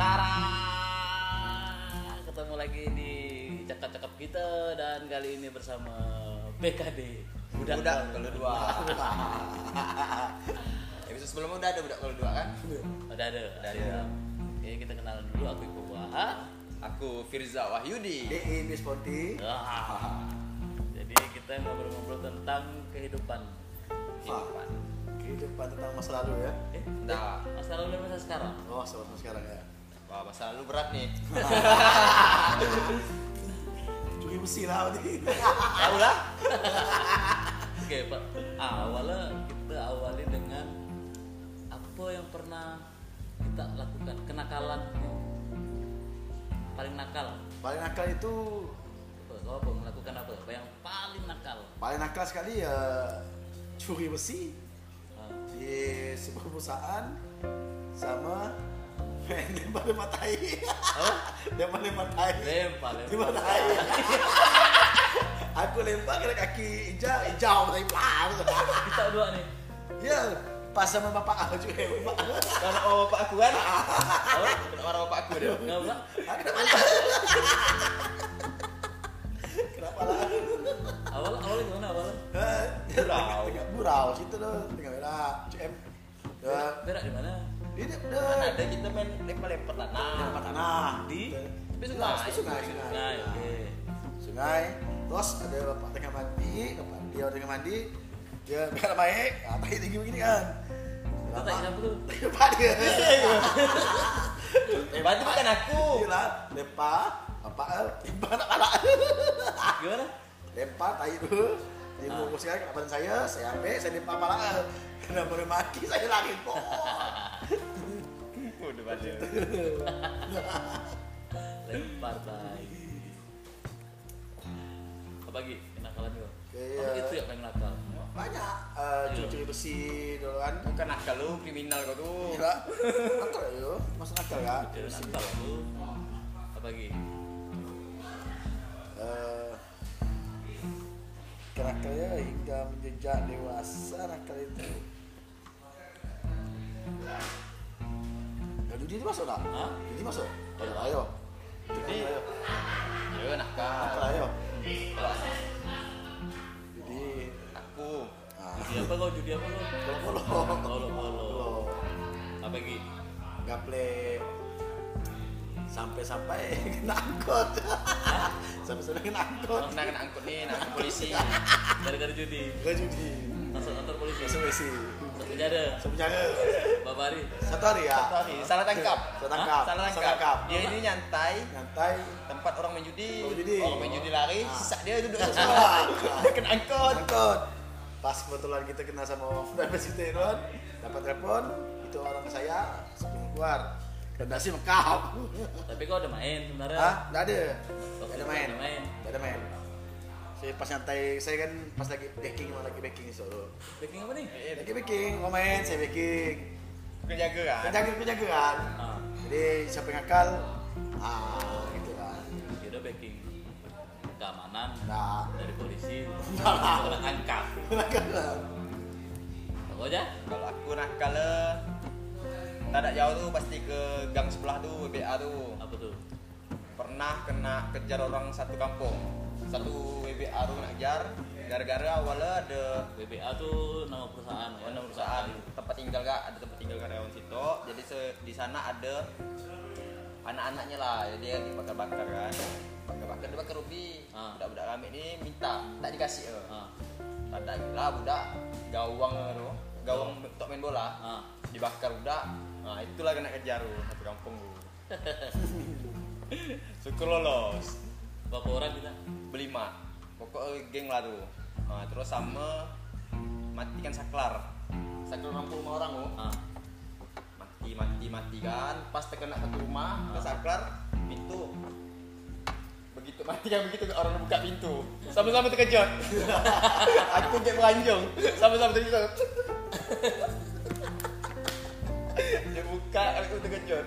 Tara, ketemu lagi di cakap-cakap kita dan kali ini bersama BKD Budak Kalau Dua. Episode sebelumnya udah ada Budak Kalau Dua kan? Udah ada. Oke, kita kenalan dulu. Aku Iko Waha. Aku Firza Wahyudi. DE Misporti. Jadi kita ngobrol-ngobrol tentang kehidupan tentang masa lalu ya? Masa lalu dan masa sekarang? Oh, masa sekarang ya. Wah, masa lalu berat nih. Cuci besi lah tadi. Tahu lah. Oke, Pak. Awalnya kita awali dengan apa yang pernah kita lakukan, kenakalan yang paling nakal. Paling nakal itu apa? Melakukan apa? Apa yang paling nakal? Paling nakal sekali ya curi besi di sebuah perusahaan sama lempar tai. Aku lempar kena kaki hijau tapi pang. Kita dua nih. Ya, pas sama bapak aku juga. Karena bapak aku kan. Kena marah bapak aku dia. Enggak apa? Kenapa lah? Awal gimana awal? Burau situ loh, tengah berak. CM. Berak di mana? Ini ada kita main lempar-lempar tanah di sungai. Sungai. Terus ada bapak tengah mandi. Dia berak baik, tapi tinggi begini kan. Itu tak siapa tuh? Lempar dia. Berarti bukan aku. Gila, lempar. Gimana? Lempar tai dulu. Dia bungkus kan kapan saya ambil, saya lempar malah. Kena maki, saya lari. Udah banyak. Lempar tai. Apa lagi? Kenakalan juga. Apa itu yang paling nakal? Banyak. Curi besi dulu kan. Bukan nakal lu, kriminal kau tuh. Gila. Nakal lu, masa nakal kan? Nakal lu. Apa lagi? Nakalnya hingga menjejak dewasa, nakal itu ya dunia ini masuk tak? Dunia masuk? Ayo dunia nakal jadi aku dunia apa kau? Polo apa lagi? Gaplek sampai kena angkut. Kena angkut nih, angkut polisi. Gara-gara judi. Masuk kantor polisi. Sepenjara. Berapa hari? Satu hari. Salah tangkap. Dia ini nyantai tempat orang main judi. Orang main judi lari, sisa dia duduk semua. Kena angkut. Pas kebetulan kita kena sama Fabes Teron, dapat telepon, itu orang saya sebelum keluar. Kendasi mekap. Tapi kau ada main sebenarnya? Enggak ada main. Saya pas nyantai, saya kan pas lagi baking solo. Baking apa nih? Lagi baking, mau main saya baking. Penjagaan. Jadi siapa yang nakal? Gitu kan. Dia udah baking. Keamanan. Dari polisi. Orang angkat. Kau aja? Kalau aku nakal tak jauh tuh pasti ke gang sebelah tuh WBA tuh. Apa tuh? Pernah kena kejar orang satu kampung. Satu WBA tuh kena kejar. Gara-gara awalnya ada WBA tuh nama perusahaan. Nama perusahaan. Tempat tinggal gak? Ada tempat tinggal karyawan situ. Jadi di sana ada anak-anaknya lah. Jadi dia dibakar-bakar kan. Dibakar rubi. Budak-budak kami ini minta, tak dikasih. Tak gila budak gawang untuk main bola. Dibakar budak. Nah, itulah kena kejar satu kampung lu. Syukur lolos. Berapa orang kita? Berlima. Pokoknya geng lah tuh. Nah, terus sama matikan saklar 60 orang lu. Mati kan. Pas terkena satu rumah ke saklar pintu. Begitu mati kan begitu orang buka pintu. Sama-sama terkejut. Aku kayak melanjong. Sama-sama terkejut. Dia buka, aku terkejut.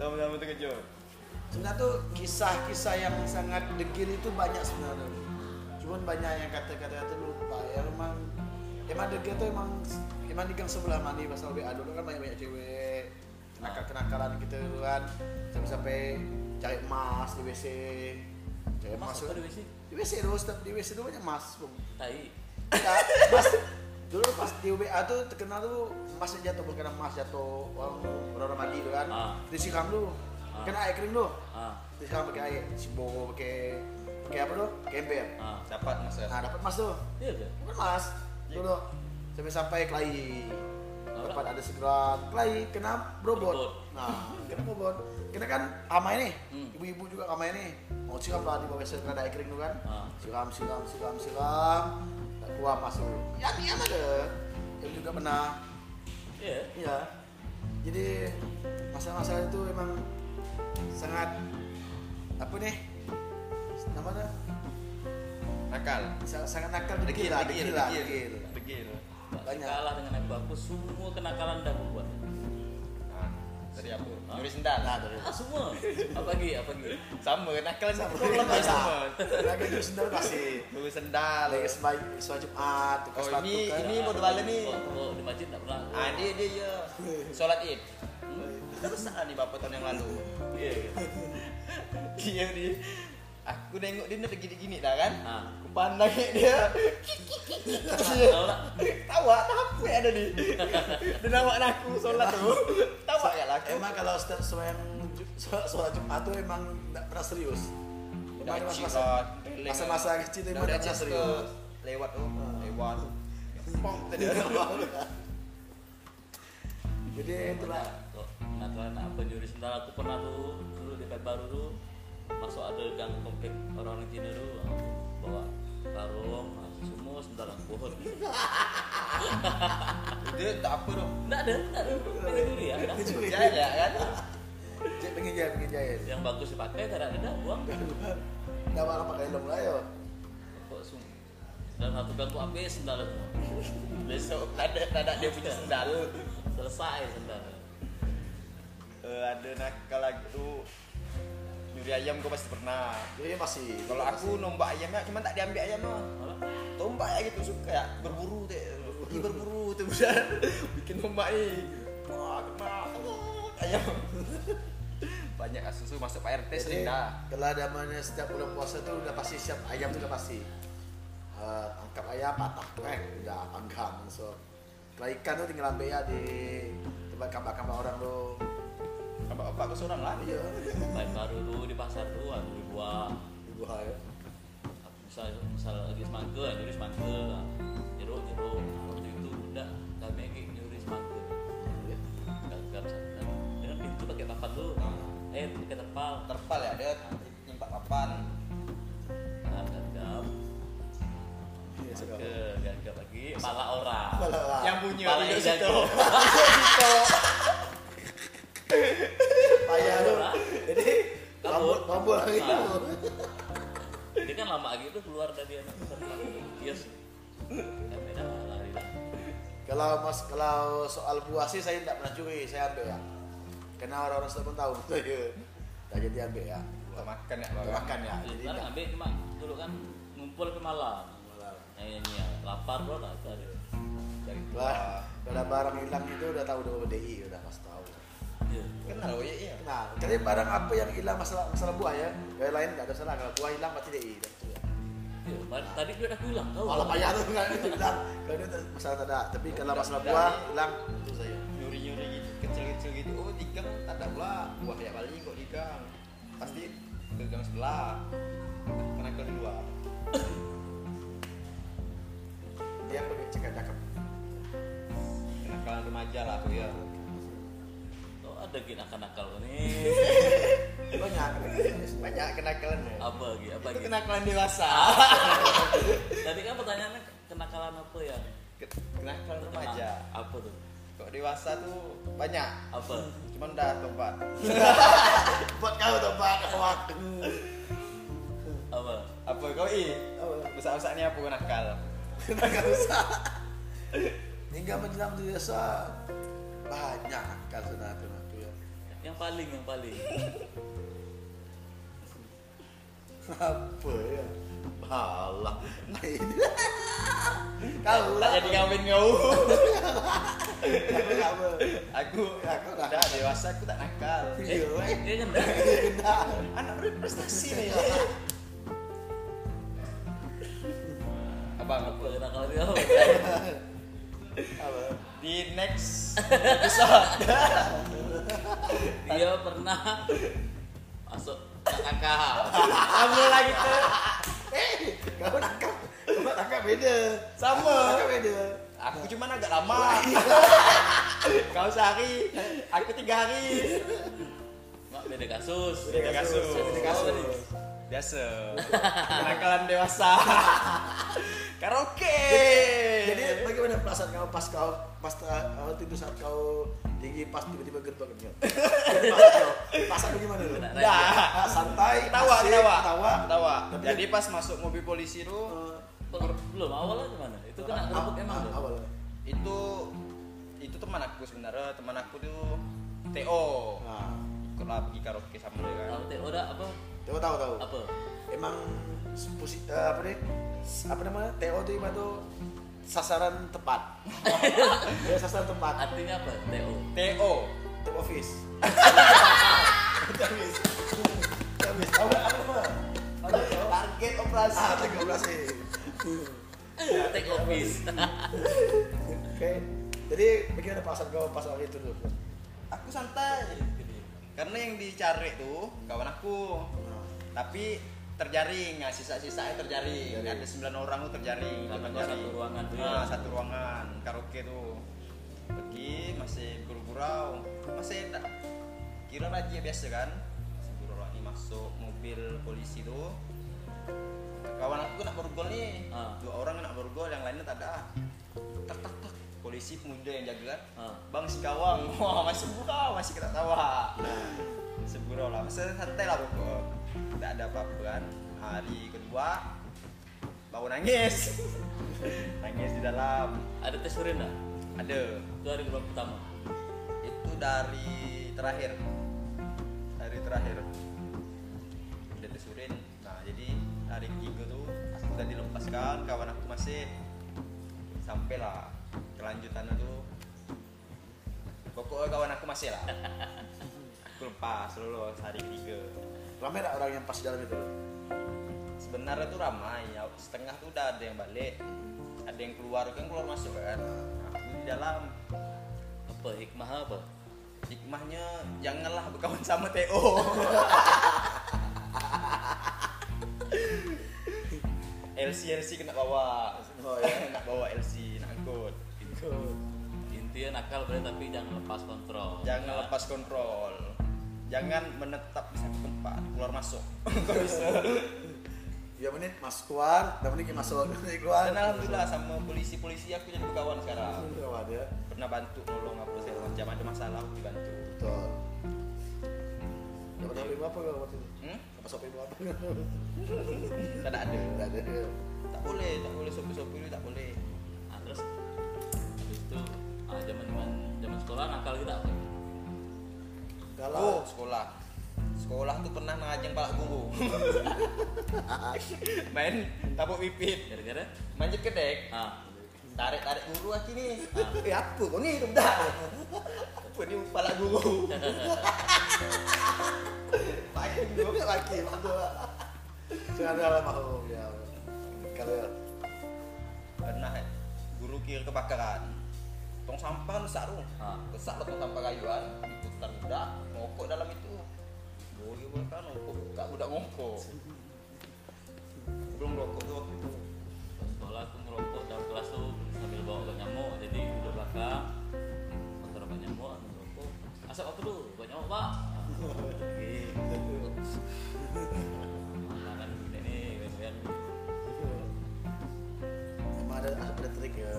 Sama-sama terkejut. Sebenarnya tuh kisah-kisah yang sangat degil itu banyak sebenarnya. Cuman banyak yang kata-kata lupa. Ya emang degil tuh emang di gang sebelah mandi pasal WA dulu kan banyak cewek. agak kenakalan gitu kan, sampai cari emas di WC, cari emas apa di WC? Di WC terus, di WC dulu banyak emas bung. Tapi emas dulu pas di UBA tuh terkenal tuh emasnya jatuh, bukan emas jatuh orang orang mandi tuh kan, disikam dulu, kena air kering dulu, disikam pakai air, simbol pakai apa tuh? Ember. Dapat emas ya? Nah dapat emas tuh, dapat emas dulu sampai kelahi. Dapat ada segera kelahi kena berobot. Nah, kena berobot. Kita kan amai nih, ibu-ibu juga amai nih. Mau siram lah di bawah WC ada air kering dulu kan. Siram. Tak keluar masuk. Ya diam ada. Itu juga pernah. Iya. Jadi masalah-masalah itu memang sangat apa nih? Namanya nakal. Sangat nakal degil. Banyak kalah dengan aku. Aku semua kenakalan dah aku buat. Nah, dari aku nyuri sendal. Nah, dari semua. Apa lagi? Sama kenakalan sama. Lagi nyuri sendal pasti. Nyuri sendal. Lagi sholat Jumat. Oh, ini modal balik nih. Oh, di masjid tak pernah. Ah, dia ya. Sholat Id. Terus nih bapak tahun yang lalu. Iya nih. Aku nengok dia nak gini-gini dah kan. Aku pandang dia. Tawa tapi ada di. Dan awak aku solat tu. Tawa tak laku. Emang kalau solat Jumat tu emang tak pernah serius. Masa-masa kecil memang tak pernah serius. Lewat. Pong tadi. Jadi itulah. Natural apa juri sendal aku pernah tu dulu di baru tu. Masuk ada gang komplek orang-orang Cina tu bawa karung semua sebentar pohon. Itu tak apa tu. Tak ada. Mencuri ya. Mencuri ya kan. Pengen jahit. Yang bagus dipakai, tak ada buang. Dah malah pakai helm lah yo. Kok sung. Dan satu gang tu habis sendal tu. Besok tak ada dia punya sendal. Selesai sendal. Ada nakal lagi tu. Nyuri ayam kau pasti pernah. Iya pasti. Kalau aku nombak ayamnya, cuma tak diambil ayamnya. Tombak ya gitu suka ya. Berburu tu besar. Bikin tombak ni. Wah kena ayam. Banyak kasus masuk Pak RT sering dah. Kalau ada mana setiap bulan puasa tu dah pasti siap ayam tu dah pasti. Angkat ayam patah kreng, dah panggang so. Kalau ikan tu tinggal ambil ya di tempat kampak-kampak orang tu. Bapak ke seorang lah. Iya. Baik baru tu di pasar tu aku dibuah ya. Misal lagi semangka, nyuri semangka, jeruk. Waktu itu udah kami nyuri semangka. Iya. Gagap sana. Dengan pintu pakai papan tu. Pakai terpal. Terpal ya dia nyimpak papan. Gagap. Gagap lagi. Pala orang. Yang punya. Pala itu. Payah tu. Jadi kabur lagi tu. Jadi kan lama lagi tu keluar dari anak peternak. Yes. Beda lari lah. Kalau soal buah sih saya tak pernah curi, saya ambil ya. Karena orang-orang sudah tahu betul ya. Tak jadi ambil ya. Makan ya. Jadi ambil cuma dulu kan ngumpul ke malam. Ini ya lapar pun tak ada. Kalau barang hilang itu udah tahu udah BDI udah pasti tahu. Kenal. Nah, jadi barang apa yang hilang masalah buah ya? Yang lain tak ada salah. Kalau buah hilang pasti DI. Ya, tadi dia dah hilang tahu. Kalau payah tu enggak hilang. Kalau dia masalah tak ada. Tapi kalau masalah buah hilang itu saya. Nyuri-nyuri gitu, kecil-kecil gitu. Oh, di gang tak ada buah kayak Bali kok di gang. Pasti ke gang sebelah. Kena ke dua. Dia pergi cakap-cakap. Kenakalan remaja lah tu ya. Ada nakal-nakal ni. Banyak kenakalan. Apa lagi? Itu kenakalan dewasa. Tadi kan pertanyaannya kenakalan apa ya? Kenakalan remaja. Apa tu? Kok dewasa tu banyak. Apa? Cuma dah tobat. Buat kau tobat waktu. Apa kau ini? Besar-besar ni apa nakal? Nakal besar. Hingga menjelang dewasa banyak nakal sebenarnya. Yang paling. Apa ya? Balah. Kau tak jadi kawin kau. Aku dah dewa. dewasa, aku tak nakal. Dia gendang. Anak berprestasi nih. Abang aku nakal dia. Di next episode. Dia pernah masuk nakal. Kamu lagi tuh. Kamu nakal. Kamu nakal beda. Sama. Nakal beda. Aku cuma agak lama. Kau sehari, aku 3 hari. Mak beda kasus. Beda kasus. Biasa. Kenakalan dewasa. Karaoke. Jadi bagaimana perasaan kau pas itu saat kau tinggi pas tiba-tiba getok-getok. Perasaan gimana lu? Nah, santai, ketawa. Jadi pas masuk mobil polisi itu belum awalnya gimana? Itu kena gerebek emang awalnya. Itu teman aku sebenarnya, teman aku tuh TO. Nah, ikutlah pergi karaoke sama dia kan. TO dah apa? TO tahu. Apa? Emang apa namanya? TO itu emang tuh sasaran tepat. Dia sasaran tepat. Artinya apa? TO. Untuk office. Habis. Apa? Target operasi. Target operasi. Take office. Oke. Jadi bagaimana perasaan kau pas waktu itu dulu? Aku santai. Karena yang dicari tuh kawan aku. Tapi terjaring, nah, sisa-sisanya terjaring. Ada 9 orang tuh terjaring. Satu ruangan tuh. Nah, satu ruangan karaoke tuh. Pergi masih gurau-gurau. Masih tak kira aja biasa kan. Gurau-gurau ini masuk mobil polisi tuh. Kawan aku nak borgol nih, 2 orang nak borgol, yang lainnya tak ada. Tak. Polisi pemuda yang jaga kan, Bang Sikawang, wah masih buka, masih kita tawa. Segurau lah, masih santai lah pokok. Tak ada apa-apa kan. Hari kedua, baru nangis. Nangis di dalam. Ada tes urin tak? Ada. Itu hari kedua pertama? Itu dari terakhir. Ada tes urin, nah jadi hari ketiga tuh aku udah dilepaskan, kawan aku masih. Sampailah kelanjutannya tuh pokoknya kawan aku masih lah. Aku lepas lolos hari ketiga. Ramai gak orang yang pas dalam itu? Sebenarnya tuh ramai, setengah tuh udah ada yang balik, ada yang keluar, kan keluar masuk kan. Nah, aku di dalam. Apa hikmahnya apa? Hikmahnya janganlah berkawan sama TO. LC kena bawa. Oh ya, nak bawa LC, nak angkut. Intinya nakal boleh tapi jangan lepas kontrol. Jangan lepas kontrol. Jangan menetap di satu tempat, keluar masuk. Kau bisa. 2 menit masuk keluar, 2 menit masuk keluar. Dan alhamdulillah sama polisi-polisi aku jadi berkawan sekarang. Berkawan ya. Pernah bantu nolong apa segala macam, ada masalah aku dibantu. Betul. Dapat HP berapa kalau waktu itu? Apa sopi berapa? Tak ada. Tak boleh sopi itu tak boleh. Nah, terus itu zaman sekolah nakal kita apa? Kalau sekolah tuh pernah ngajeng balak guru. Main tabok pipit. Gara-gara manjat kedek. Tarik guru lagi nih. Apa kau ni? Tidak. Apa ni balak guru? Pakai juga lagi itu. Sekarang maklum ya. Kalau pernah guru kira kebakaran. Tong sampah rusak tu. Rusak tong sampah kayuan, diputar budak, ngokok dalam itu. Boleh bukan ngokok, tak budak ngokok. Belum rokok tu waktu itu. Sekolah aku ngerokok dalam kelas tu sambil bawa obat nyamuk. Jadi di belakang motor obat nyamuk ngerokok. Asap apa tu? Obat nyamuk pak. Makan ini kemudian sama ada trik ya.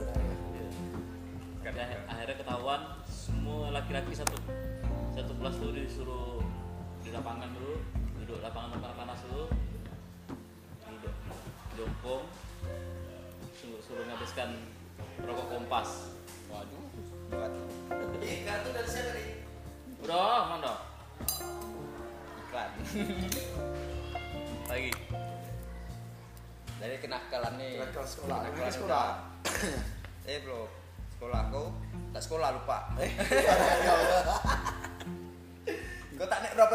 Karena akhirnya ketahuan semua laki-laki satu kelas dulu disuruh di lapangan dulu, duduk lapangan panas dulu, duduk jongkong, suruh ngabiskan rokok kompas. Waduh, buat. Ikan tu dari siapa ni? Udah, mana? Iklan lagi dari kenakalan nih. Kenakalan sekolah. Bro, sekolah kau tak sekolah lupa.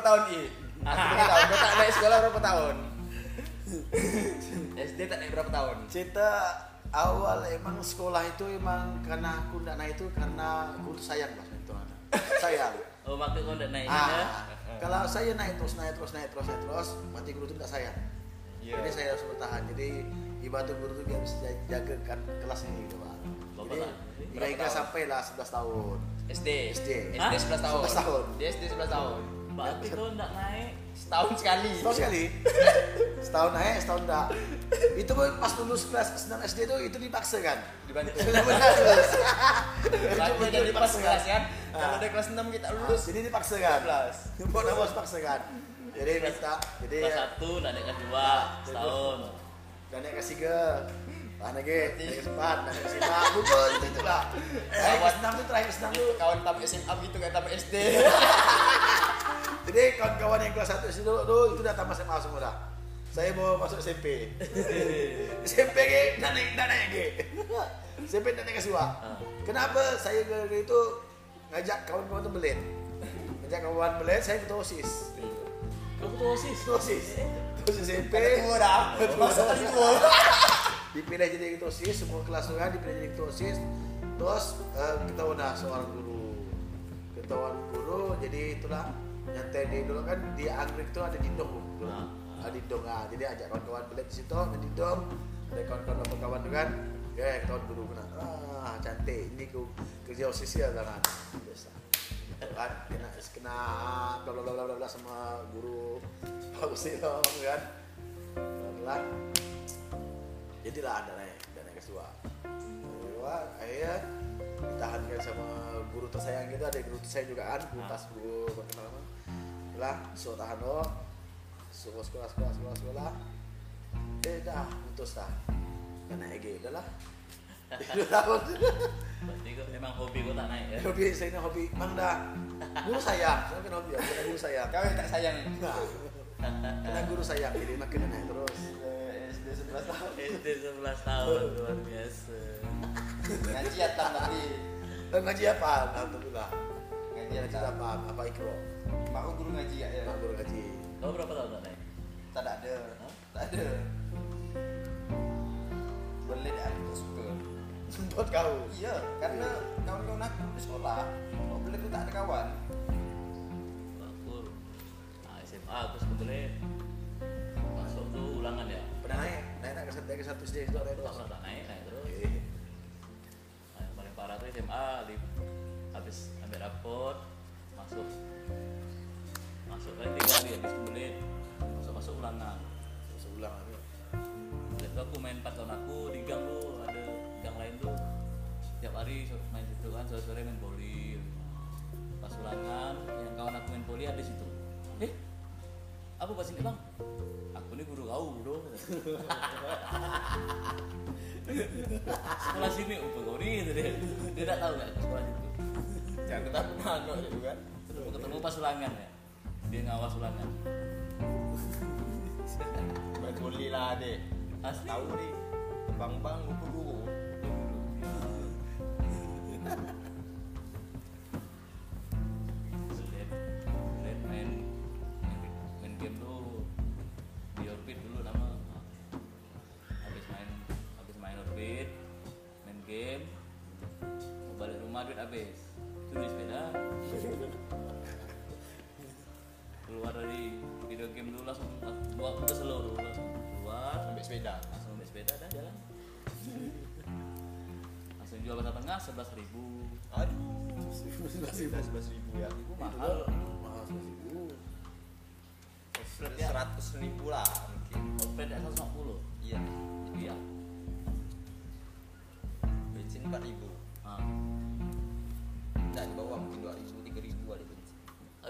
tahun ini. Aku tak naik sekolah berapa tahun? SD tak naik berapa tahun? Cerita awal emang sekolah itu emang karena aku tak naik itu karena aku sayang lah itu anak. Sayang. Oh maksud kau tak naik? Kalau saya naik terus, mati guru itu tak sayang. Yeah. Jadi saya harus bertahan. Jadi ibadah guru itu dia bisa jagakan kelas ini gitu pak. Jadi mereka sampai lah 11 tahun. SD 11 tahun. 11 tahun. Di SD 11 tahun. Berarti itu enggak naik setahun sekali. Setahun naik, setahun enggak. Itu pun pas lulus kelas 6 SD itu dipaksakan. Dibantu. Benar-benar dipaksakan. Kalau dari kelas 6 kita lulus, jadi dipaksakan. Buat apa dipaksakan? Jadi kita jadi kelas 1 naik kelas 2 setahun. Dan naik kelas 3. Anak ge, sempat, anak SMA, bukan itu lah. Kawan-kawan itu kawan tamat SMA gitu kayak tamat SD. Jadi kawan-kawan yang kelas 1 dulu itu udah tamat SMA semua dah. Saya mau masuk SMP. SMP ge, naik ge. SMP naik kelas 2. Kenapa saya itu ngajak kawan-kawan itu belit? Ngajak kawan belit, saya ketua OSIS. Ketua OSIS? Ketua SMP. Ketua dah. Dipilih jadi ketua OSIS, semua kelas juga dipilih jadi ketua OSIS. Terus kita udah ketahuan guru, jadi itulah nyantai di dulu kan di anggrek itu ada didong, nah. Jadi ajak kawan-kawan belajar di situ, didong, ada kawan-kawan juga kan, ya kawan guru kan, cantik ini kerja OSIS ya kan, biasa kan, kena bla bla bla sama guru bagus itu kan, bla. Jadilah ada naik ketua. Akhirnya ditahankan sama guru tersayang gitu, ada guru tersayang juga kan, guru tas guru perkenalan. Lah, so tahan lo, suruh sekolah. Dah, putus dah. Gak naik lagi, udah lah. 2 tahun. Berarti kok memang hobi kok tak naik ya? Hobi, saya ini hobi. Emang dah, guru sayang, saya kena hobi ya, kena guru sayang. Kau yang tak sayang? Enggak. Kena guru sayang, jadi makin naik terus. SD 11 tahun, luar biasa. Ngaji apa tadi? Ngaji apa? Alhamdulillah. Ngaji apa ikro? Mau guru ngaji ya? Mau guru ngaji. Kau berapa tahun tak naik? Tak ada. Boleh dah aku suka. Buat kau? Iya, karena kawan-kawan aku di sekolah, kau boleh aku tak ada kawan. Aku SMA aku sebetulnya masuk tu ulangan ya. Naik ke 1 SD itu naik terus. Nah, yang paling parah tuh SMA habis ambil rapot masuk kan 3 kali habis kemudian masuk ulangan. Lihat aku main 4 tahun aku di gang tuh ada gang lain tuh setiap hari main situ kan sore main voli. Pas ulangan yang kawan aku main voli ada situ. Apa pas ini bang? Aku ini guru kau bro. Sekolah sini kau ni gitu deh. Dia tak tahu nggak sekolah situ. Jangan ketemu mana gitu kan. Terus ketemu pas ulangan ya. Dia ngawas ulangan. Betul lah deh. Asli. Tahu deh. Bang guru. Habis tulis sepeda keluar dari video game dulu langsung buat seluruh keluar sampai sepeda dah jalan langsung jual pasar tengah 11.000. Aduh 11.000 ya itu mahal 11.000 100.000 lah mungkin offline 150 iya bensin 4.000 di bawah mungkin 2.000-3.000 ada bensin.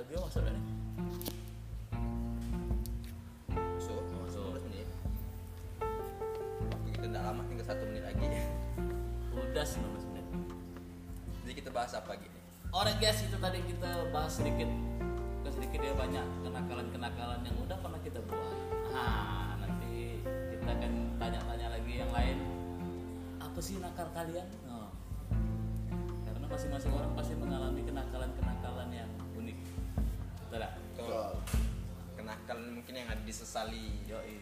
Dia masuk dah ni. Masuk. 15 menit. Waktu kita tak lama tinggal 1 menit lagi. Udah 19 menit. Jadi kita bahas apa lagi ni? Alright guys, itu tadi kita bahas sedikit dia banyak kenakalan-kenakalan yang udah pernah kita buat. Nanti kita akan tanya-tanya lagi yang lain. Apa sih nakal kalian? Masing-masing orang pasti mengalami kenakalan-kenakalan yang unik. Betul tak? Betul. disesali. Yoi.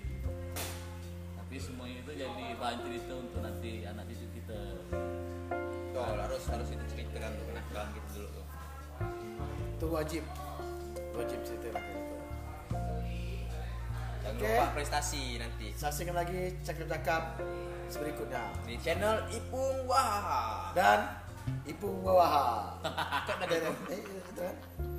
Tapi semuanya itu jadi bahan cerita untuk nanti anak cucu kita. Tuh harus itu ceritakan tuh kenakalan kita dulu tuh. Itu wajib cerita lagi. Jangan lupa prestasi nanti. Saksikan lagi cakap-cakap berikutnya di channel Ipung Waha dan Ipung Waha. Kan ada kan?